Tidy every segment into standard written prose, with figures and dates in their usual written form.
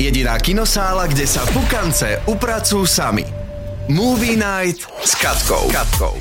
Jediná kinosála, kde sa pukance upracujú sami. Movie Night s Katkou.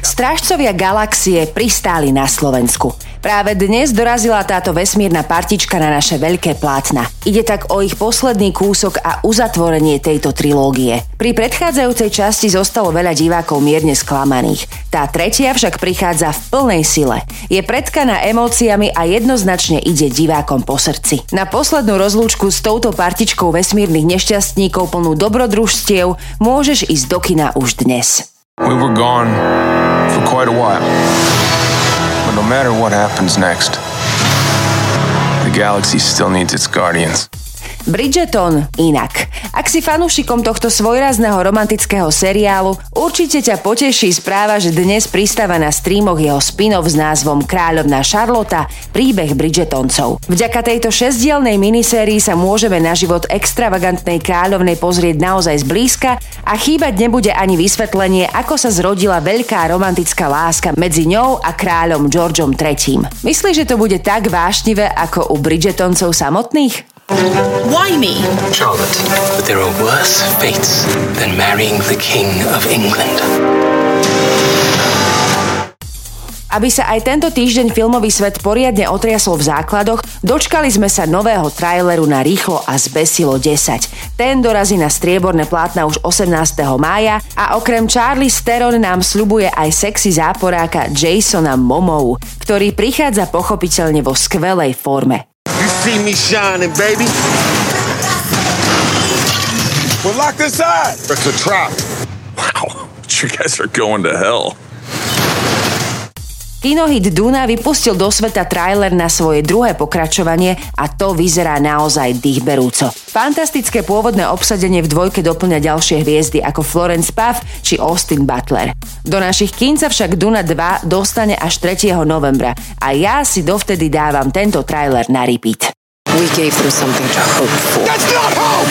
Strážcovia galaxie pristáli na Slovensku. Práve dnes dorazila táto vesmírna partička na naše veľké plátna. Ide tak o ich posledný kúsok a uzatvorenie tejto trilógie. Pri predchádzajúcej časti zostalo veľa divákov mierne sklamaných. Tá tretia však prichádza v plnej sile. Je pretkaná emóciami a jednoznačne ide divákom po srdci. Na poslednú rozlúčku s touto partičkou vesmírnych nešťastníkov plnú dobrodružstiev môžeš ísť do kina už dnes. We were gone for quite a while. No matter what happens next, the galaxy still needs its guardians. Bridgerton inak. Ak si fanúšikom tohto svojrazného romantického seriálu, určite ťa poteší správa, že dnes pristáva na streamoch jeho spin-off s názvom Kráľovná Šarlota: Príbeh Bridgertoncov. Vďaka tejto šesťdielnej minisérii sa môžeme na život extravagantnej kráľovnej pozrieť naozaj zblízka a chýbať nebude ani vysvetlenie, ako sa zrodila veľká romantická láska medzi ňou a kráľom Georgeom III. Myslíš, že to bude tak vášnivé ako u Bridgertoncov samotných? Why me? Charlotte, but there are worse fates than marrying the King of England. Aby sa aj tento týždeň filmový svet poriadne otriasol v základoch, dočkali sme sa nového traileru na Rýchlo a Zbesilo 10. Ten dorazí na strieborné plátna už 18. mája a okrem Charlize Theron nám sľubuje aj sexy záporáka Jasona Momoa, ktorý prichádza pochopiteľne vo skvelej forme. See me shining, baby. We're locked inside. It's a trap. Wow, you guys are going to hell. Kinohit Duna vypustil do sveta trailer na svoje druhé pokračovanie a to vyzerá naozaj dýchberúco. Fantastické pôvodné obsadenie v dvojke doplňa ďalšie hviezdy ako Florence Pugh či Austin Butler. Do našich kín sa však Duna 2 dostane až 3. novembra a ja si dovtedy dávam tento trailer na repeat. We gave them something to hope for. That's not hope!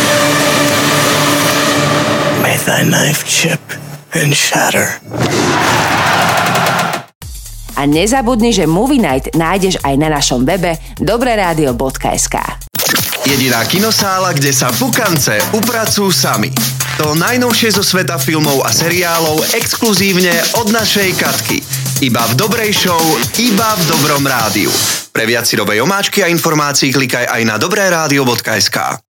May thy knife chip and shatter. A nezabudni, že Movie Night nájdeš aj na našom webe DobreRadio.sk. Jediná kinosála, kde sa pukance upracujú sami. To najnovšie zo sveta filmov a seriálov exkluzívne od našej Katky. Iba v dobrej show, iba v dobrom rádiu. Pre viac si dobe omáčky a informácií klikaj aj na DobreRadio.sk.